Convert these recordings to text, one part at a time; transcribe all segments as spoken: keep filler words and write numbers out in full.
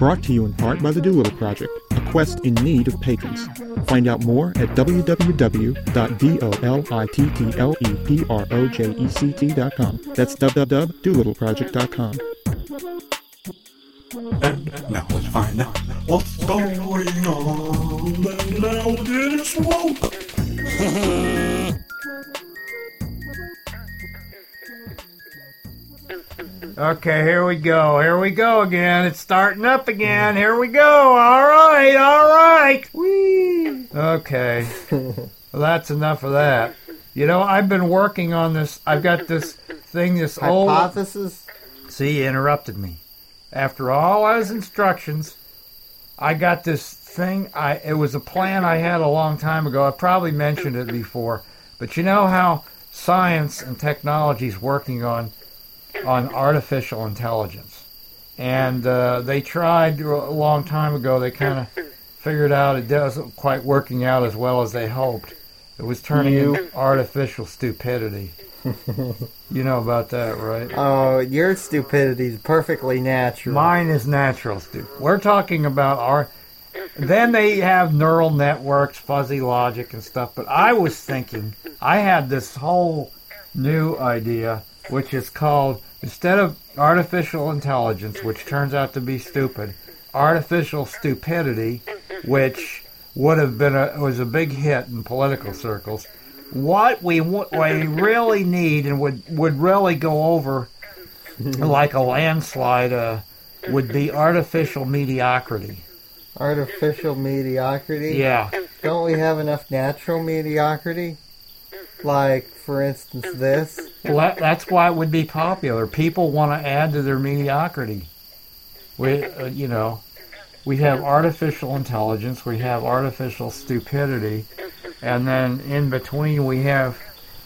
Brought to you in part by the Doolittle Project, a quest in need of patrons. Find out more at w w w dot doolittleproject dot com. That's w w w dot doolittle project dot com. And now let's find out what's going on. And now it is woke. Okay, here we go. Here we go again. It's starting up again. Here we go. All right, all right. Whee. Okay. Well, that's enough of that. You know, I've been working on this. I've got this thing, this whole... Hypothesis? See, you interrupted me. After all his instructions, I got this thing. I It was a plan I had a long time ago. I probably mentioned it before. But you know how science and technology is working on on artificial intelligence. And uh, they tried a long time ago. They kind of figured out it wasn't quite working out as well as they hoped. It was turning into artificial stupidity. You know about that, right? Oh, your stupidity is perfectly natural. Mine is natural, Stu. We're talking about our... Then they have neural networks, fuzzy logic and stuff, but I was thinking, I had this whole new idea, which is called, instead of artificial intelligence, which turns out to be stupid, artificial stupidity, which would have been a, was a big hit in political circles. What we what we really need and would, would really go over like a landslide uh, would be artificial mediocrity. Artificial mediocrity? Yeah. Don't we have enough natural mediocrity? Like, for instance, this? Well, that's why it would be popular. People want to add to their mediocrity. We, uh, you know, we have artificial intelligence. We have artificial stupidity. And then in between we have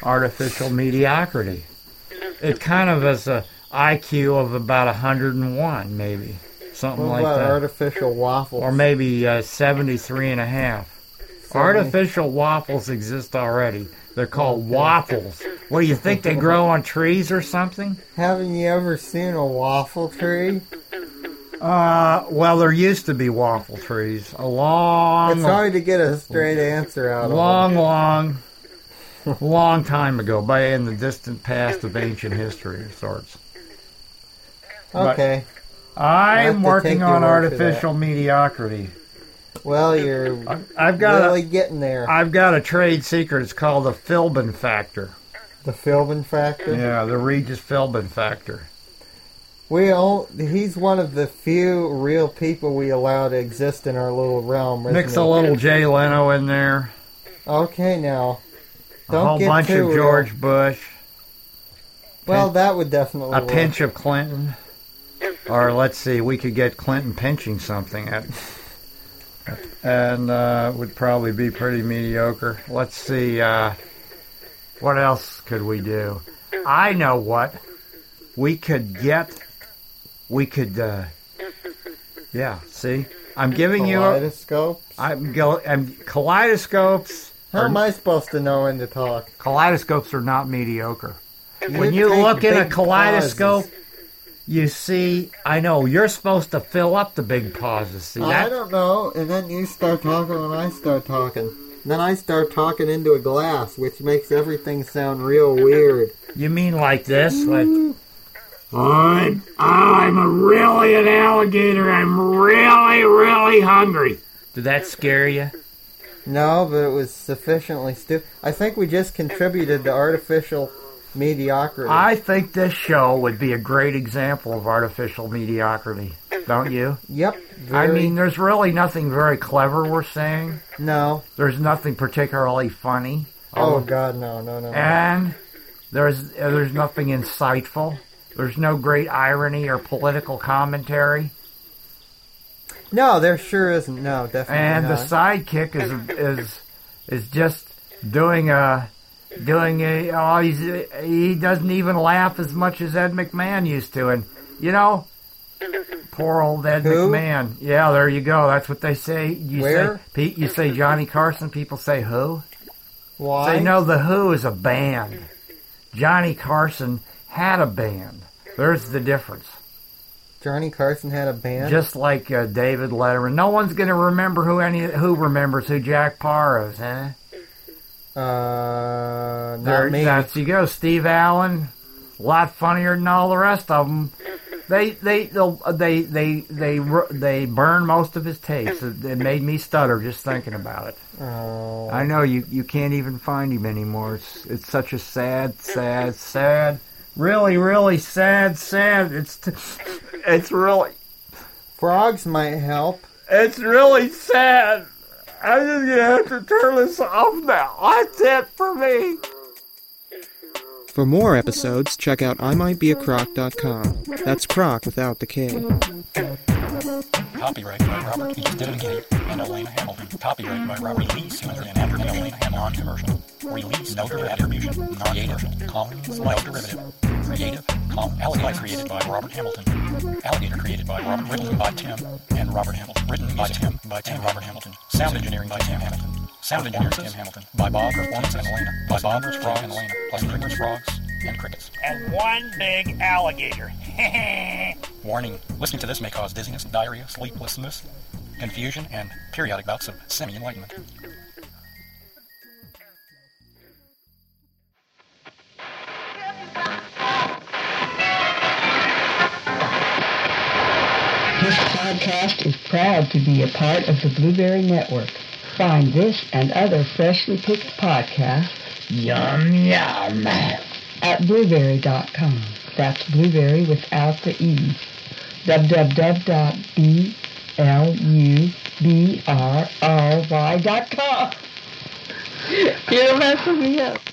artificial mediocrity. It kind of is a I Q of about one hundred one, maybe. Something like that. What about artificial waffles? Or maybe uh, seventy-three and a half. seventy. Artificial waffles exist already. They're called okay. waffles. What, do you think they grow on trees or something? Haven't you ever seen a waffle tree? Uh, well, there used to be waffle trees. A long... It's hard to get a straight answer out of long, them. Long, long, long time ago, by in the distant past of ancient history of sorts. Okay. But I'm working on artificial mediocrity. Well, you're I, I've got really a, getting there. I've got a trade secret. It's called the Philbin factor. The Philbin factor? Yeah, the Regis Philbin factor. We all, he's one of the few real people we allow to exist in our little realm. Mix a little Jay Leno in there. Okay, now. Don't a whole get bunch too of George real. Bush. Well, that would definitely A work. Pinch of Clinton. Or let's see, we could get Clinton pinching something. At, and uh would probably be pretty mediocre. Let's see, uh, what else could we do? I know what. We could get... We could, uh, yeah, see? I'm giving kaleidoscopes? you... Kaleidoscopes? I'm, I'm, kaleidoscopes... How are, am I supposed to know when to talk? Kaleidoscopes are not mediocre. You when you look in a kaleidoscope, pauses. You see... I know, you're supposed to fill up the big pauses, see that? I don't know, and then you start talking and I start talking. Then I start talking into a glass, which makes everything sound real weird. You mean like this? Like... I'm, I'm a really an alligator. I'm really, really hungry. Did that scare you? No, but it was sufficiently stupid. I think we just contributed to artificial mediocrity. I think this show would be a great example of artificial mediocrity, don't you? Yep. Very... I mean, there's really nothing very clever we're saying. No. There's nothing particularly funny. Oh, um, God, no, no, no. And there's there's nothing insightful. There's no great irony or political commentary. No, there sure isn't. No, definitely and not. And the sidekick is is is just doing a doing a. Oh, he's, he doesn't even laugh as much as Ed McMahon used to, and you know, poor old Ed who? McMahon. Yeah, there you go. That's what they say. You Where? Say, Pete, you say Johnny Carson. People say who? Why? They know the Who is a band. Johnny Carson had a band. There's the difference. Johnny Carson had a band? Just like uh, David Letterman. No one's going to remember who any who remembers who Jack Parr is, huh? Uh, not there, me. That's you go. Steve Allen, a lot funnier than all the rest of them. They they they they they they burn most of his tapes. It made me stutter just thinking about it. Oh. I know you, you can't even find him anymore. It's it's such a sad, sad, sad, really, really sad, sad. It's t- it's really frogs might help. It's really sad. I'm just gonna have to turn this off now. That's it for me. For more episodes, check out I might be a croc dot com. That's croc without the K. Copyright by Robert E. Diddigate and Elena Hamilton. Copyright by Robert Lee Sooner and after Elena Hamilton. Non-commercial. Release, no direct attribution. Non-commercial. Commons, no derivative. Creative, com. Alligator created by Robert Hamilton. Alligator created by Robert. Written by Tim and Robert Hamilton. Written by Tim by Tim Robert Hamilton. Sound engineering by Tim Hamilton. Sound engineer Tim Hamilton. By Bob, performance and Elena. By Bob, frog and Elena. Plus numerous frogs and crickets. And one big alligator. Warning. Listening to this may cause dizziness, diarrhea, sleeplessness, confusion, and periodic bouts of semi-enlightenment. This podcast is proud to be a part of the Blubrry Network. Find this and other freshly picked podcasts, yum yum, at blubrry dot com. That's Blubrry without the E. w w w dot b l u b r r y dot com. You're messing me up.